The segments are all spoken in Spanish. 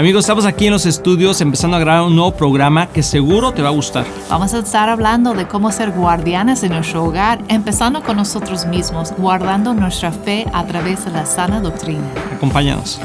Amigos, estamos aquí en los estudios empezando a grabar un nuevo programa que seguro te va a gustar. Vamos a estar hablando de cómo ser guardianes de nuestro hogar, empezando con nosotros mismos, guardando nuestra fe a través de la sana doctrina. Acompáñanos.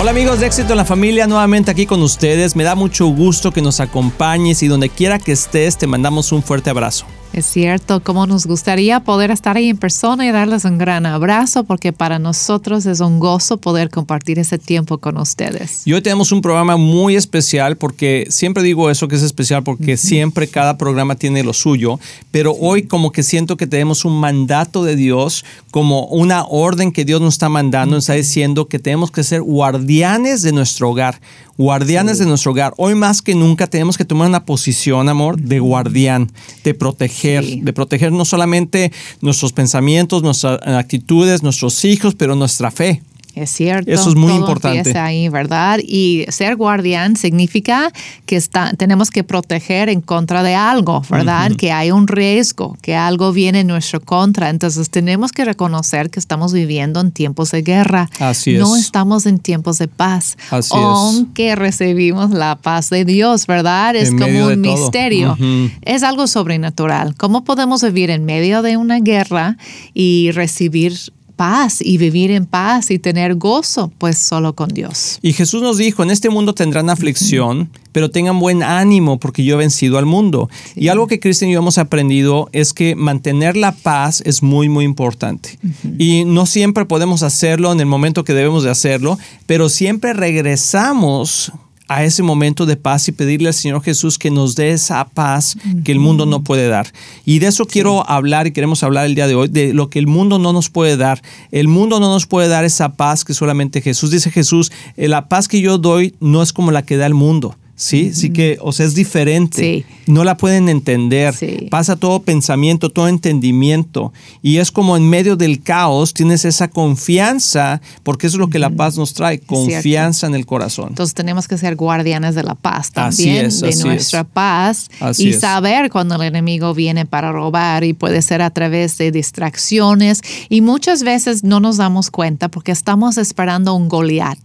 Hola amigos de Éxito en la Familia, nuevamente aquí con ustedes. Me da mucho gusto que nos acompañes y donde quiera que estés te mandamos un fuerte abrazo. Es cierto, como nos gustaría poder estar ahí en persona y darles un gran abrazo, porque para nosotros es un gozo poder compartir ese tiempo con ustedes. Y hoy tenemos un programa muy especial, porque siempre digo eso, que es especial, porque siempre cada programa tiene lo suyo, pero hoy como que siento que tenemos un mandato de Dios, como una orden que Dios nos está mandando, nos está diciendo que tenemos que ser guardianes de nuestro hogar. Guardianes de nuestro hogar. Hoy más que nunca tenemos que tomar una posición, amor, de guardián, de proteger, de proteger no solamente nuestros pensamientos, nuestras actitudes, nuestros hijos, pero nuestra fe. Es cierto. Eso es muy importante. Empieza ahí, ¿verdad? Y ser guardián significa que tenemos que proteger en contra de algo, ¿verdad? Que hay un riesgo, que algo viene en nuestro contra. Entonces, tenemos que reconocer que estamos viviendo en tiempos de guerra. Así es. No estamos en tiempos de paz. Así aunque es. Recibimos la paz de Dios, ¿verdad? Es en como un misterio. Es algo sobrenatural. ¿Cómo podemos vivir en medio de una guerra y recibir paz y vivir en paz y tener gozo? Pues solo con Dios. Y Jesús nos dijo, en este mundo tendrán aflicción, pero tengan buen ánimo porque yo he vencido al mundo. Sí. Y algo que Kristen y yo hemos aprendido es que mantener la paz es muy, muy importante. Y no siempre podemos hacerlo en el momento que debemos de hacerlo, pero siempre regresamos a ese momento de paz y pedirle al Señor Jesús que nos dé esa paz que el mundo no puede dar. Y de eso quiero hablar y queremos hablar el día de hoy, de lo que el mundo no nos puede dar. El mundo no nos puede dar esa paz que solamente Jesús. Dice Jesús, la paz que yo doy no es como la que da el mundo. Sí, sí que, o sea, es diferente. Sí. No la pueden entender. Sí. Pasa todo pensamiento, todo entendimiento. Y es como en medio del caos tienes esa confianza, porque eso es lo que la paz nos trae, confianza en el corazón. Entonces tenemos que ser guardianes de la paz también, de nuestra paz. Así y saber cuando el enemigo viene para robar, y puede ser a través de distracciones. Y muchas veces no nos damos cuenta porque estamos esperando un Goliat.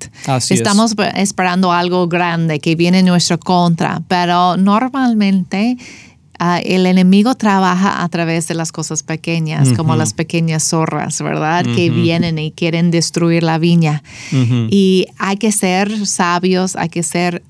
Estamos esperando algo grande que viene en nuestro contra, pero normalmente el enemigo trabaja a través de las cosas pequeñas, como las pequeñas zorras, ¿verdad? Que vienen y quieren destruir la viña. Y hay que ser sabios, hay que ser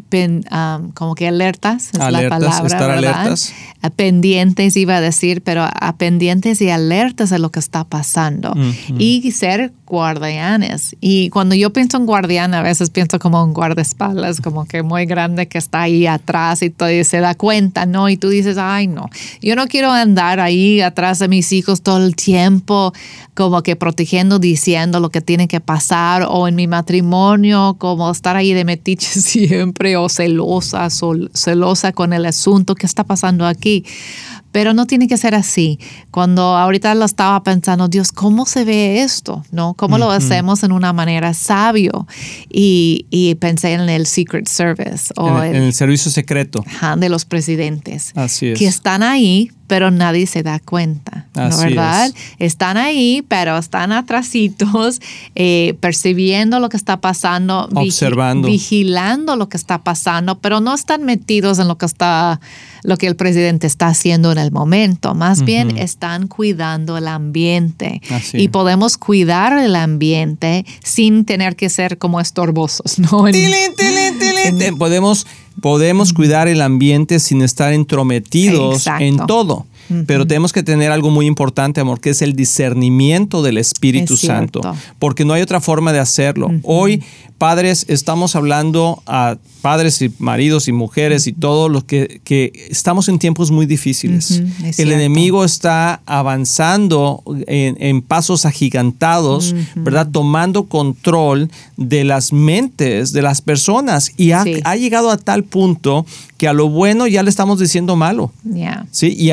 como que alertas, es alertas, la palabra, estar ¿verdad? Alertas. Pendientes, iba a decir, pero a pendientes y alertas de lo que está pasando. Y ser guardianes. Y cuando yo pienso en guardián, a veces pienso como un guardaespaldas, como que muy grande que está ahí atrás y todo, y se da cuenta, ¿no? Y tú dices, ay, no, yo no quiero andar ahí atrás de mis hijos todo el tiempo, como que protegiendo, diciendo lo que tiene que pasar, o en mi matrimonio, como estar ahí de metiche siempre, o celosa con el asunto que está pasando aquí. Pero no tiene que ser así. Cuando ahorita lo estaba pensando, Dios, ¿cómo se ve esto? ¿No? ¿Cómo lo hacemos en una manera sabio? Y pensé en el Secret Service. O en el servicio secreto. De los presidentes. Así es. Que están ahí, pero nadie se da cuenta, ¿no? ¿Verdad? Están ahí, pero están atrasitos, percibiendo lo que está pasando. Observando. Vigilando lo que está pasando, pero no están metidos en lo que el presidente está haciendo en el momento. Más bien están cuidando el ambiente. Y podemos cuidar el ambiente sin tener que ser como estorbosos, ¿no? Podemos cuidar el ambiente sin estar entrometidos en todo. Pero tenemos que tener algo muy importante, amor, que es el discernimiento del Espíritu Santo, porque no hay otra forma de hacerlo. Hoy, padres, estamos hablando a padres y maridos y mujeres y todos los que estamos en tiempos muy difíciles. El enemigo está avanzando en pasos agigantados, ¿verdad? Tomando control de las mentes de las personas, y ha llegado a tal punto que a lo bueno ya le estamos diciendo malo. Sí, y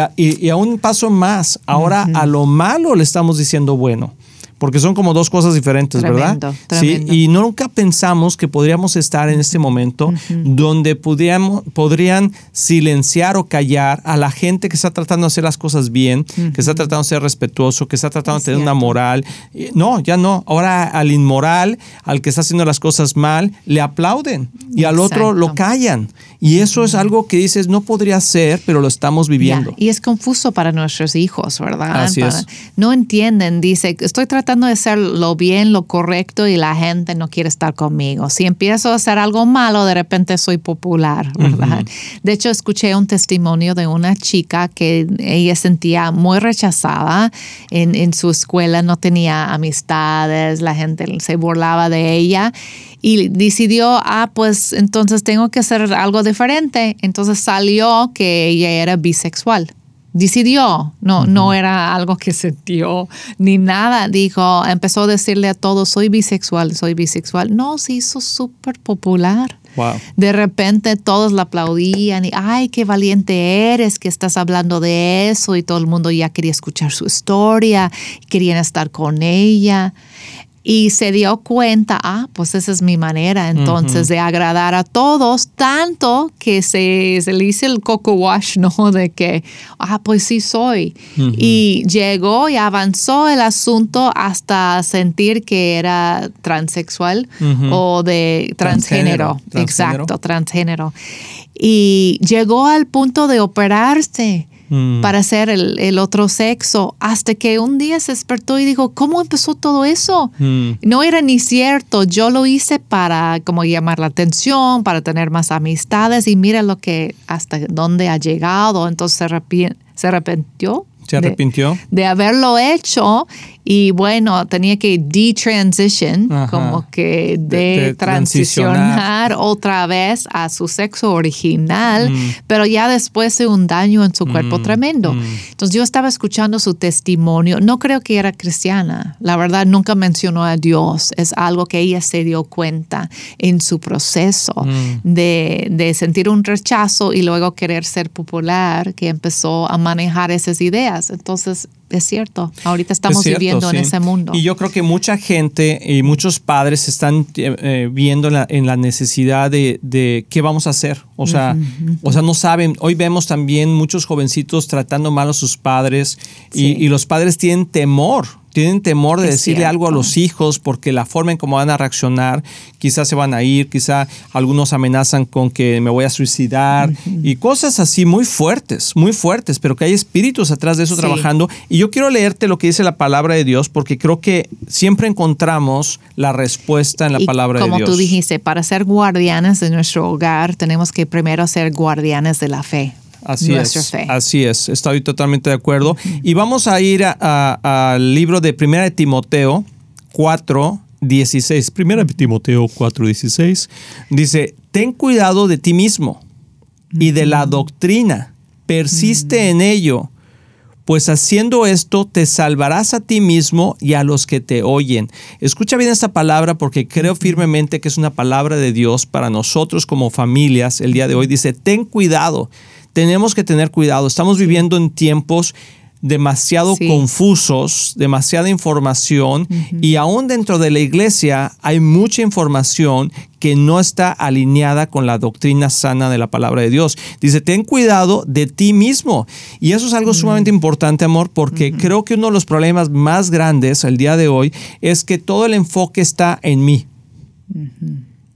a un paso más, ahora a lo malo le estamos diciendo bueno. porque son como dos cosas diferentes, tremendo, ¿verdad? Tremendo. Sí, y nunca pensamos que podríamos estar en este momento donde podrían silenciar o callar a la gente que está tratando de hacer las cosas bien, que está tratando de ser respetuoso, que está tratando de tener una moral. No, ya no. Ahora al inmoral, al que está haciendo las cosas mal, le aplauden y al otro lo callan. Y eso es algo que dices, no podría ser, pero lo estamos viviendo. Yeah. Y es confuso para nuestros hijos, ¿verdad? Así es. No entienden, dice, estoy tratando de hacer lo bien, lo correcto y la gente no quiere estar conmigo. Si empiezo a hacer algo malo, de repente soy popular, ¿verdad? De hecho, escuché un testimonio de una chica que ella sentía muy rechazada en su escuela, no tenía amistades, la gente se burlaba de ella. Y decidió, pues entonces tengo que hacer algo diferente. Entonces salió que ella era bisexual. Decidió, no era algo que sintió ni nada. Dijo, empezó a decirle a todos, soy bisexual, soy bisexual. No, se hizo súper popular. Wow. De repente todos la aplaudían y, ay, qué valiente eres que estás hablando de eso. Y todo el mundo ya quería escuchar su historia, querían estar con ella. Y se dio cuenta, pues esa es mi manera entonces de agradar a todos, tanto que se le hizo el coco wash, ¿no? De que, pues sí soy. Y llegó y avanzó el asunto hasta sentir que era transexual o de transgénero. Exacto, transgénero. Y llegó al punto de operarse para hacer el otro sexo, hasta que un día se despertó y dijo, ¿cómo empezó todo eso? No era ni cierto, yo lo hice para como llamar la atención, para tener más amistades, y mira lo que hasta dónde ha llegado. Entonces se arrepintió de haberlo hecho, y bueno, tenía que detransition, como que de transicionar otra vez a su sexo original, pero ya después de un daño en su cuerpo tremendo. Entonces yo estaba escuchando su testimonio, no creo que era cristiana, la verdad nunca mencionó a Dios, es algo que ella se dio cuenta en su proceso de sentir un rechazo y luego querer ser popular, que empezó a manejar esas ideas. Entonces, es cierto, ahorita estamos viviendo en ese mundo. Y yo creo que mucha gente y muchos padres están viendo en la necesidad de qué vamos a hacer. O sea, no saben. Hoy vemos también muchos jovencitos tratando mal a sus padres y los padres tienen temor. Tienen temor de decirle algo a los hijos porque la forma en cómo van a reaccionar, quizás se van a ir, quizás algunos amenazan con que me voy a suicidar y cosas así muy fuertes, pero que hay espíritus atrás de eso trabajando. Y yo quiero leerte lo que dice la palabra de Dios porque creo que siempre encontramos la respuesta en la palabra de Dios. Como tú dijiste, para ser guardianes de nuestro hogar tenemos que primero ser guardianes de la fe. Así es, estoy totalmente de acuerdo. Y vamos a ir al libro de 1 Timoteo 4:16. 1 Timoteo 4:16 dice, ten cuidado de ti mismo y de la doctrina, persiste en ello, pues haciendo esto te salvarás a ti mismo y a los que te oyen. Escucha bien esta palabra porque creo firmemente que es una palabra de Dios para nosotros como familias el día de hoy. Dice, ten cuidado. Tenemos que tener cuidado. Estamos viviendo en tiempos demasiado confusos, demasiada información, y aún dentro de la iglesia hay mucha información que no está alineada con la doctrina sana de la palabra de Dios. Dice, ten cuidado de ti mismo. Y eso es algo sumamente importante, amor, porque creo que uno de los problemas más grandes el día de hoy es que todo el enfoque está en mí.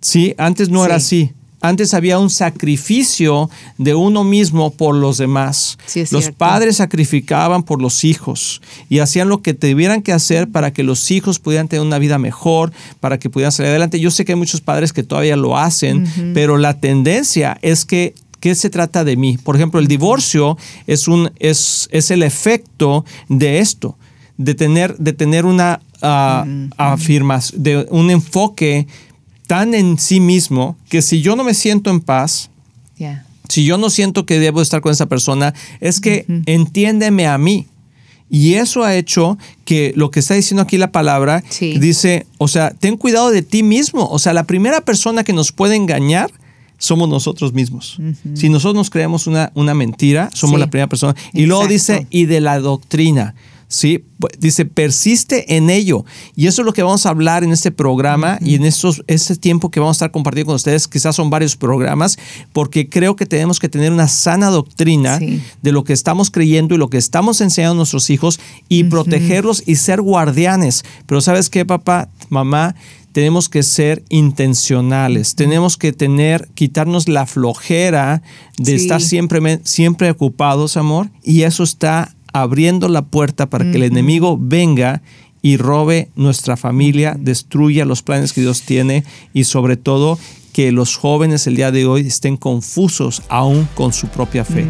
Sí, antes no era así. Antes había un sacrificio de uno mismo por los demás. Sí, los padres sacrificaban por los hijos y hacían lo que tuvieran que hacer para que los hijos pudieran tener una vida mejor, para que pudieran salir adelante. Yo sé que hay muchos padres que todavía lo hacen, pero la tendencia es que se trata de mí. Por ejemplo, el divorcio es el efecto de esto, de tener una afirmación, de un enfoque tan en sí mismo que si yo no me siento en paz, si yo no siento que debo estar con esa persona, es que entiéndeme a mí. Y eso ha hecho que lo que está diciendo aquí la palabra dice, o sea, ten cuidado de ti mismo. O sea, la primera persona que nos puede engañar somos nosotros mismos. Si nosotros nos creemos una mentira, somos la primera persona. Y luego dice, y de la doctrina. ¿sí? Dice, persiste en ello. Y eso es lo que vamos a hablar en este programa y en este tiempo que vamos a estar compartiendo con ustedes. Quizás son varios programas, porque creo que tenemos que tener una sana doctrina de lo que estamos creyendo y lo que estamos enseñando a nuestros hijos y protegerlos y ser guardianes. Pero ¿sabes qué, papá, mamá? Tenemos que ser intencionales, tenemos que quitarnos la flojera de estar siempre ocupados, amor, y eso está abriendo la puerta para que el enemigo venga y robe nuestra familia, destruya los planes que Dios tiene y sobre todo que los jóvenes el día de hoy estén confusos aún con su propia fe.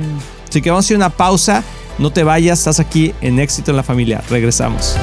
Así que vamos a hacer una pausa, no te vayas, estás aquí en Éxito en la Familia, regresamos.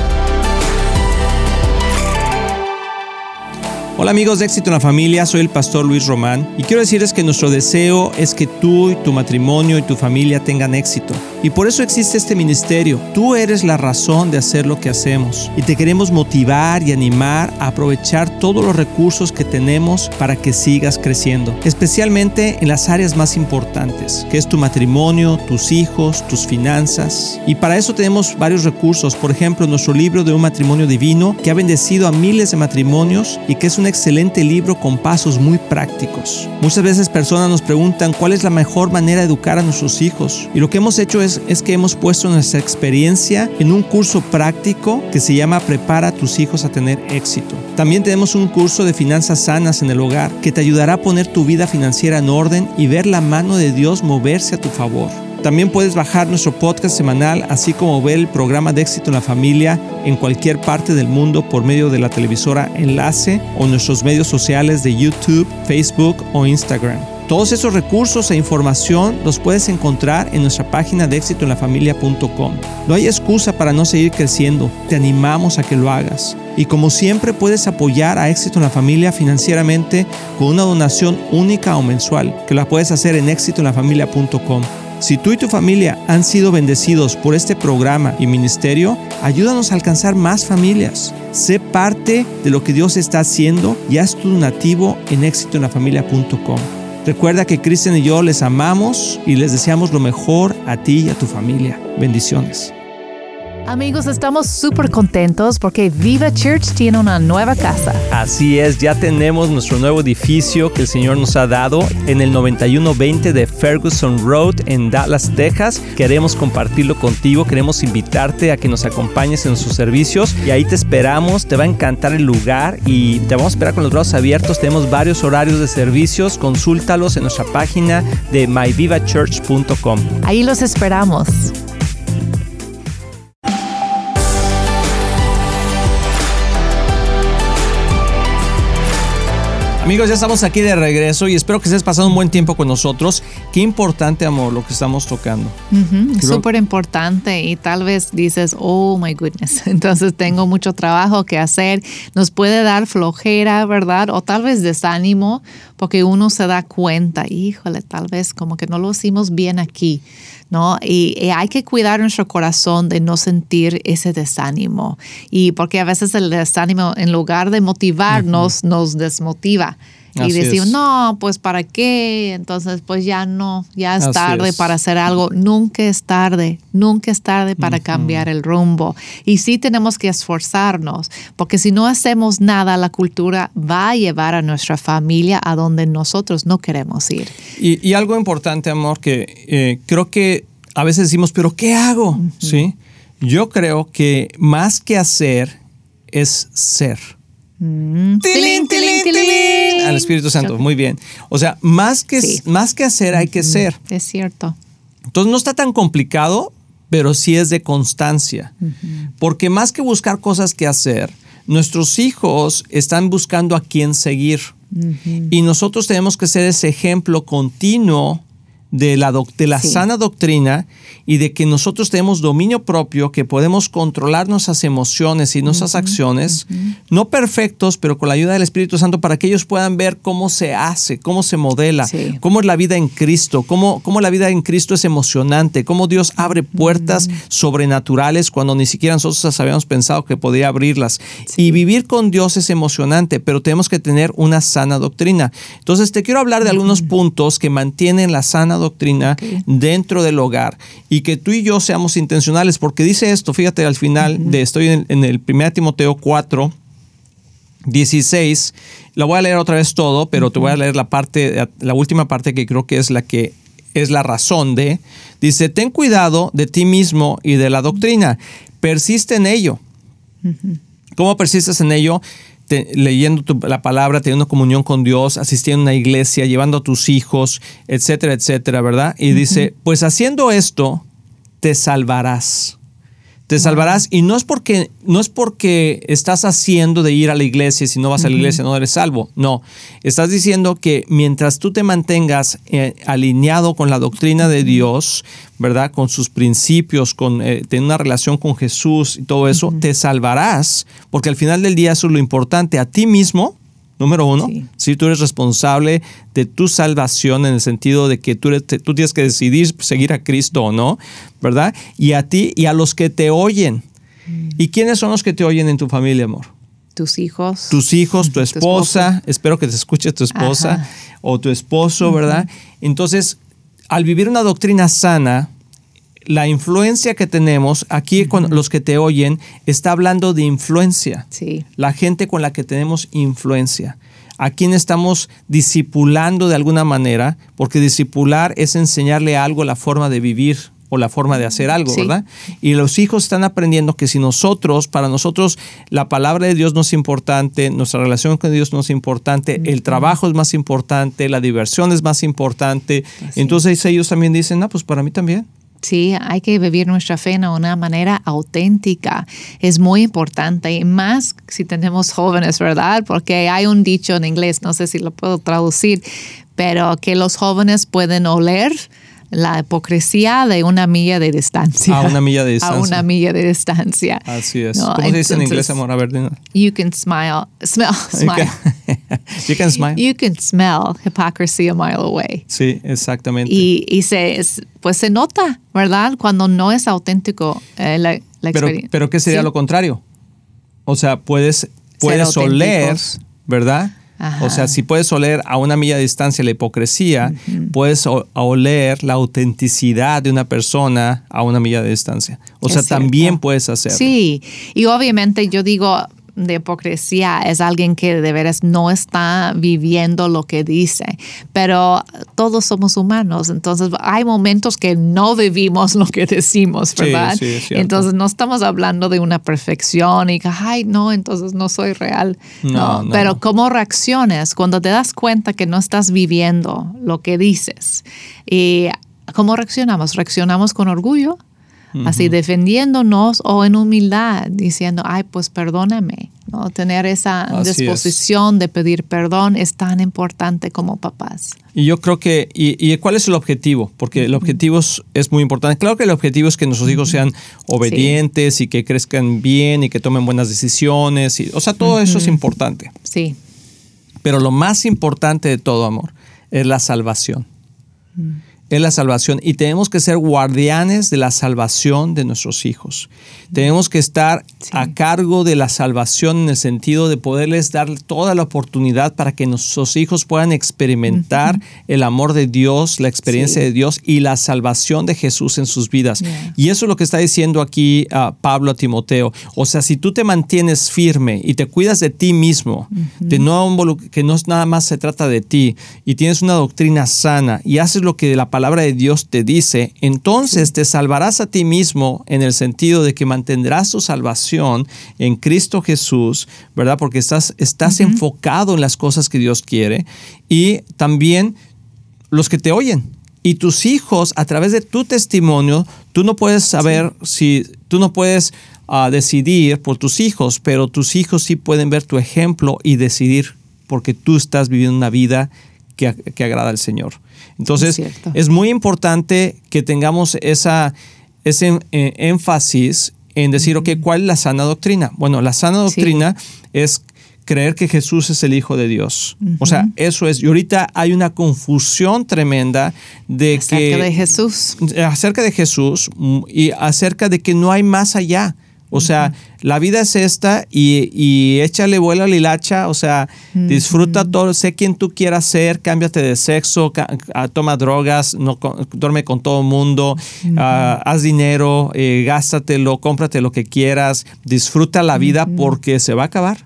Hola amigos de Éxito en la Familia, soy el pastor Luis Román y quiero decirles que nuestro deseo es que tú y tu matrimonio y tu familia tengan éxito. Y por eso existe este ministerio. Tú eres la razón de hacer lo que hacemos y te queremos motivar y animar a aprovechar todos los recursos que tenemos para que sigas creciendo, especialmente en las áreas más importantes, que es tu matrimonio, tus hijos, tus finanzas. Y para eso tenemos varios recursos, por ejemplo, nuestro libro de Un Matrimonio Divino, que ha bendecido a miles de matrimonios y que es un excelente libro con pasos muy prácticos. Muchas veces personas nos preguntan cuál es la mejor manera de educar a nuestros hijos, y lo que hemos hecho es que hemos puesto nuestra experiencia en un curso práctico que se llama Prepara a tus hijos a tener éxito. También tenemos un curso de finanzas sanas en el hogar que te ayudará a poner tu vida financiera en orden y ver la mano de Dios moverse a tu favor. También puedes bajar nuestro podcast semanal, así como ver el programa de Éxito en la Familia en cualquier parte del mundo por medio de la televisora Enlace o nuestros medios sociales de YouTube, Facebook o Instagram. Todos esos recursos e información los puedes encontrar en nuestra página de éxitoenlafamilia.com. No hay excusa para no seguir creciendo, te animamos a que lo hagas. Y como siempre puedes apoyar a Éxito en la Familia financieramente con una donación única o mensual, que la puedes hacer en éxitoenlafamilia.com. Si tú y tu familia han sido bendecidos por este programa y ministerio, ayúdanos a alcanzar más familias. Sé parte de lo que Dios está haciendo y haz tu donativo en éxitoenlafamilia.com. Recuerda que Kristen y yo les amamos y les deseamos lo mejor a ti y a tu familia. Bendiciones. Amigos, estamos súper contentos porque Viva Church tiene una nueva casa. Así es, ya tenemos nuestro nuevo edificio que el Señor nos ha dado en el 9120 de Ferguson Road en Dallas, Texas. Queremos compartirlo contigo, queremos invitarte a que nos acompañes en sus servicios y ahí te esperamos, te va a encantar el lugar y te vamos a esperar con los brazos abiertos. Tenemos varios horarios de servicios, consúltalos en nuestra página de myvivachurch.com. Ahí los esperamos. Amigos, ya estamos aquí de regreso y espero que estés pasando un buen tiempo con nosotros. Qué importante, amor, lo que estamos tocando. Súper importante y tal vez dices, oh my goodness, entonces tengo mucho trabajo que hacer. Nos puede dar flojera, ¿verdad? O tal vez desánimo porque uno se da cuenta, híjole, tal vez como que no lo hicimos bien aquí, ¿no? Y hay que cuidar nuestro corazón de no sentir ese desánimo. Y porque a veces el desánimo, en lugar de motivarnos, nos desmotiva. Y decimos, no, pues ¿para qué? Entonces, pues ya no, ya es tarde para hacer algo. Nunca es tarde para cambiar el rumbo. Y sí tenemos que esforzarnos, porque si no hacemos nada, la cultura va a llevar a nuestra familia a donde nosotros no queremos ir. Y algo importante, amor, que creo que a veces decimos, ¿pero qué hago? ¿Sí? Yo creo que más que hacer es ser. Tilín, tilín, tilín. Al Espíritu Santo, muy bien. O sea, más que hacer hay que ser. Es cierto. Entonces no está tan complicado, pero sí es de constancia. Porque más que buscar cosas que hacer, nuestros hijos están buscando a quién seguir. Y nosotros tenemos que ser ese ejemplo continuo de la sana doctrina y de que nosotros tenemos dominio propio, que podemos controlar nuestras emociones y nuestras acciones, no perfectos, pero con la ayuda del Espíritu Santo para que ellos puedan ver cómo se hace, cómo se modela, cómo es la vida en Cristo, cómo la vida en Cristo es emocionante, cómo Dios abre puertas sobrenaturales cuando ni siquiera nosotros habíamos pensado que podía abrirlas. Y vivir con Dios es emocionante, pero tenemos que tener una sana doctrina. Entonces te quiero hablar de algunos puntos que mantienen la sana sana doctrina dentro del hogar, y que tú y yo seamos intencionales, porque dice esto, fíjate al final, de, estoy en el 1 Timoteo 4, 16, la voy a leer otra vez todo, pero te voy a leer la parte, la última parte que creo que es la que es la razón de, dice, ten cuidado de ti mismo y de la doctrina, persiste en ello. ¿Cómo persistes en ello? Leyendo la palabra, teniendo comunión con Dios, asistiendo a una iglesia, llevando a tus hijos, etcétera, etcétera, ¿verdad? Y dice, pues haciendo esto, te salvarás. Te salvarás, y no es porque estás haciendo de ir a la iglesia, si no vas a la iglesia no eres salvo. No, estás diciendo que mientras tú te mantengas alineado con la doctrina de Dios, ¿verdad? Con sus principios, con tener una relación con Jesús y todo eso, te salvarás, porque al final del día eso es lo importante, a ti mismo. Número uno, si tú eres responsable de tu salvación, en el sentido de que tú tienes que decidir seguir a Cristo o no, ¿verdad? Y a ti y a los que te oyen. ¿Y quiénes son los que te oyen en tu familia, amor? Tus hijos. Tus hijos, tu esposa. Espero que te escuche tu esposa o tu esposo, ¿verdad? Entonces, al vivir una doctrina sana, la influencia que tenemos aquí con los que te oyen, está hablando de influencia. Sí. La gente con la que tenemos influencia. A quien estamos discipulando de alguna manera, porque discipular es enseñarle a algo la forma de vivir o la forma de hacer algo, ¿verdad? Y los hijos están aprendiendo que si para nosotros la palabra de Dios no es importante, nuestra relación con Dios no es importante, el trabajo es más importante, la diversión es más importante. Así. Entonces ellos también dicen, pues para mí también. Sí, hay que vivir nuestra fe de una manera auténtica. Es muy importante, y más si tenemos jóvenes, ¿verdad? Porque hay un dicho en inglés, no sé si lo puedo traducir, pero que los jóvenes pueden oler la hipocresía de una milla de distancia. A una milla de distancia. Así es. ¿No? ¿Cómo se dice en inglés, amor? A ver, dime. You can smile. You can smell hypocrisy a mile away. Sí, exactamente. Y se nota, ¿verdad? Cuando no es auténtico la experiencia. Pero ¿qué sería lo contrario? O sea, puedes oler, ¿verdad? Ajá. O sea, si puedes oler a una milla de distancia la hipocresía, puedes oler la autenticidad de una persona a una milla de distancia. O sea, también puedes hacerlo. Sí, y obviamente yo digo, de hipocresía es alguien que de veras no está viviendo lo que dice, pero todos somos humanos, entonces hay momentos que no vivimos lo que decimos, ¿verdad? Sí, es cierto. Entonces no estamos hablando de una perfección y que, entonces no soy real. No. Pero ¿cómo reacciones cuando te das cuenta que no estás viviendo lo que dices? ¿Y cómo reaccionamos? ¿Reaccionamos con orgullo? Así defendiéndonos, o en humildad, diciendo, pues perdóname, ¿no? Tener esa disposición de pedir perdón es tan importante como papás. Y yo creo que, ¿y cuál es el objetivo? Porque el objetivo es muy importante. Claro que el objetivo es que nuestros hijos sean obedientes y que crezcan bien y que tomen buenas decisiones. Todo eso es importante. Sí. Pero lo más importante de todo, amor, es la salvación. Es la salvación, y tenemos que ser guardianes de la salvación de nuestros hijos. Tenemos que estar a cargo de la salvación, en el sentido de poderles dar toda la oportunidad para que nuestros hijos puedan experimentar el amor de Dios, la experiencia de Dios y la salvación de Jesús en sus vidas. Y eso es lo que está diciendo aquí Pablo a Timoteo. O sea, si tú te mantienes firme y te cuidas de ti mismo, que no nada más se trata de ti, y tienes una doctrina sana y haces lo que la palabra de Dios te dice, entonces te salvarás a ti mismo, en el sentido de que mantendrás tu salvación en Cristo Jesús, ¿verdad? Porque estás enfocado en las cosas que Dios quiere, y también los que te oyen y tus hijos, a través de tu testimonio. Tú no puedes saber tú no puedes decidir por tus hijos, pero tus hijos sí pueden ver tu ejemplo y decidir, porque tú estás viviendo una vida que agrada al Señor. Entonces, es muy importante que tengamos ese énfasis en decir, ¿cuál es la sana doctrina? Bueno, la sana doctrina es creer que Jesús es el Hijo de Dios. O sea, eso es. Y ahorita hay una confusión tremenda acerca de Jesús. Y acerca de que no hay más allá. O sea, la vida es esta y échale vuelo a la hilacha, o sea, disfruta todo, sé quién tú quieras ser, cámbiate de sexo, toma drogas, duerme con todo el mundo, haz dinero, gástatelo, cómprate lo que quieras, disfruta la vida porque se va a acabar.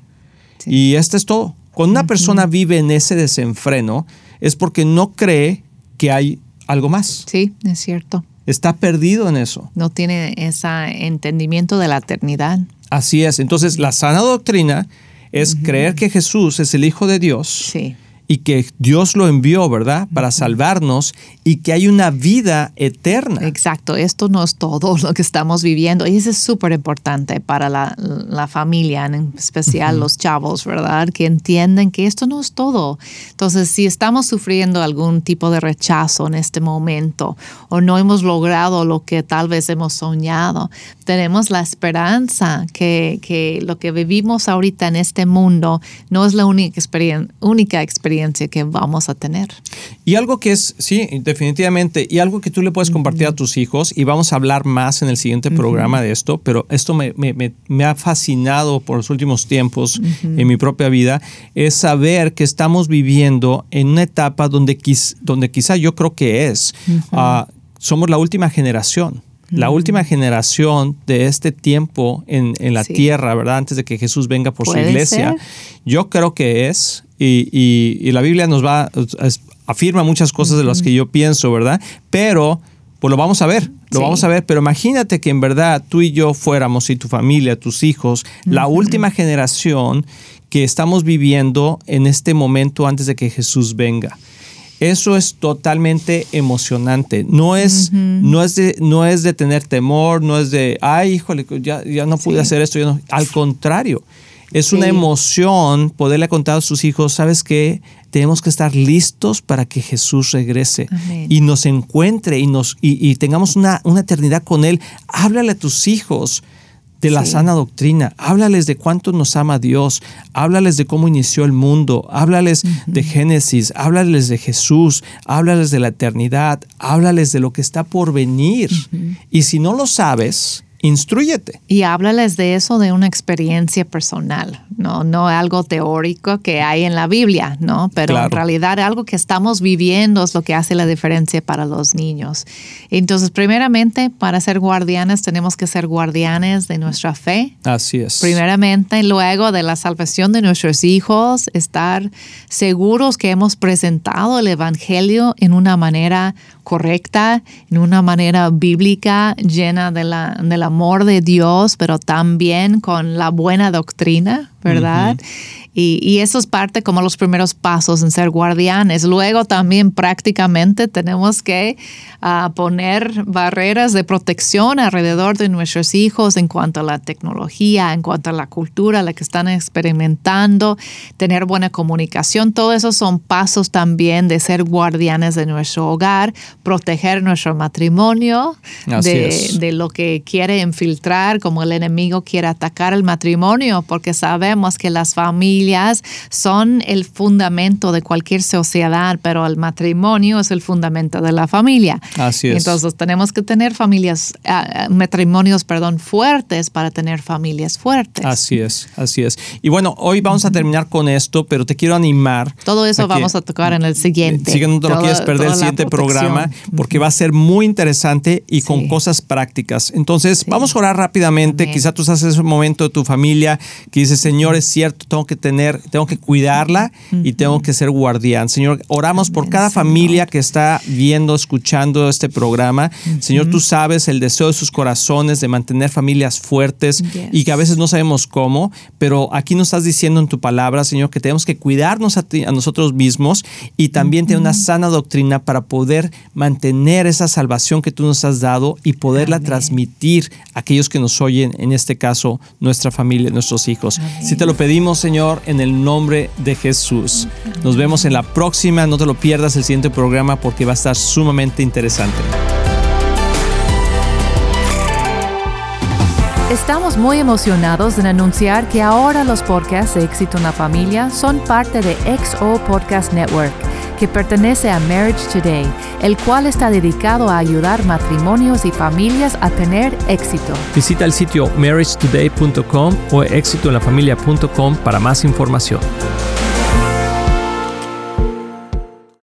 Sí. Y esto es todo. Cuando una persona vive en ese desenfreno es porque no cree que hay algo más. Sí, es cierto. Está perdido en eso. No tiene ese entendimiento de la eternidad. Así es. Entonces, la sana doctrina es creer que Jesús es el Hijo de Dios y que Dios lo envió, ¿verdad?, para salvarnos y que hay una vida eterna. Exacto. Esto no es todo lo que estamos viviendo. Y eso es súper importante para la familia, en especial los chavos, ¿verdad?, que entienden que esto no es todo. Entonces, si estamos sufriendo algún tipo de rechazo en este momento o no hemos logrado lo que tal vez hemos soñado, tenemos la esperanza que lo que vivimos ahorita en este mundo no es la única experiencia que vamos a tener. Y algo que es, sí, definitivamente, y algo que tú le puedes compartir a tus hijos, y vamos a hablar más en el siguiente programa de esto, pero esto me ha fascinado por los últimos tiempos en mi propia vida, es saber que estamos viviendo en una etapa donde quizá yo creo que es, somos la última generación. La última generación de este tiempo en la tierra, ¿verdad? Antes de que Jesús venga por su iglesia. Yo creo que es, y la Biblia nos afirma muchas cosas de las que yo pienso, ¿verdad? Pero, pues lo vamos a ver. Pero imagínate que en verdad tú y yo fuéramos, y tu familia, tus hijos, la última generación que estamos viviendo en este momento antes de que Jesús venga. Eso es totalmente emocionante. No es de tener temor, no es de, ay, híjole, ya no pude hacer esto. No. Al contrario, es una emoción poderle contar a sus hijos, ¿sabes qué? Tenemos que estar listos para que Jesús regrese. Amén. Y nos encuentre y tengamos una eternidad con Él. Háblale a tus hijos de la sana doctrina, háblales de cuánto nos ama Dios, háblales de cómo inició el mundo, háblales de Génesis, háblales de Jesús, háblales de la eternidad, háblales de lo que está por venir. Y si no lo sabes, instrúyete. Y háblales de eso de una experiencia personal, no algo teórico que hay en la Biblia, ¿no? Pero en realidad algo que estamos viviendo es lo que hace la diferencia para los niños. Entonces, primeramente, para ser guardianes, tenemos que ser guardianes de nuestra fe. Así es. Primeramente, luego de la salvación de nuestros hijos, estar seguros que hemos presentado el Evangelio en una manera correcta, en una manera bíblica, llena del amor de Dios, pero también con la buena doctrina, ¿verdad? Y eso es parte como los primeros pasos en ser guardianes. Luego también prácticamente tenemos que poner barreras de protección alrededor de nuestros hijos en cuanto a la tecnología, en cuanto a la cultura, la que están experimentando, tener buena comunicación. Todo eso son pasos también de ser guardianes de nuestro hogar, proteger nuestro matrimonio de lo que quiere infiltrar, como el enemigo quiere atacar el matrimonio, porque sabemos que las familias son el fundamento de cualquier sociedad, pero el matrimonio es el fundamento de la familia. Así es. Entonces tenemos que tener matrimonios fuertes para tener familias fuertes. Así es. Y bueno, hoy vamos a terminar con esto, pero te quiero animar. Todo eso vamos a tocar en el siguiente. Si no te lo quieres perder el siguiente programa, porque va a ser muy interesante y con cosas prácticas. Entonces, vamos a orar rápidamente. Amén. Quizá tú estás en ese momento de tu familia que dices, Señor, es cierto, tengo que cuidarla y tengo que ser guardián. Señor, oramos por cada familia que está viendo, escuchando este programa. Señor, tú sabes el deseo de sus corazones de mantener familias fuertes y que a veces no sabemos cómo, pero aquí nos estás diciendo en tu palabra, Señor, que tenemos que cuidarnos a nosotros mismos y también tener una sana doctrina para poder mantener esa salvación que tú nos has dado y poderla transmitir a aquellos que nos oyen, en este caso, nuestra familia, nuestros hijos. Si te lo pedimos, Señor, en el nombre de Jesús. Nos vemos en la próxima. No te lo pierdas el siguiente programa porque va a estar sumamente interesante. Estamos muy emocionados en anunciar que ahora los podcasts de Éxito en la Familia son parte de XO Podcast Network, que pertenece a Marriage Today, el cual está dedicado a ayudar matrimonios y familias a tener éxito. Visita el sitio marriagetoday.com o éxitoenlafamilia.com para más información.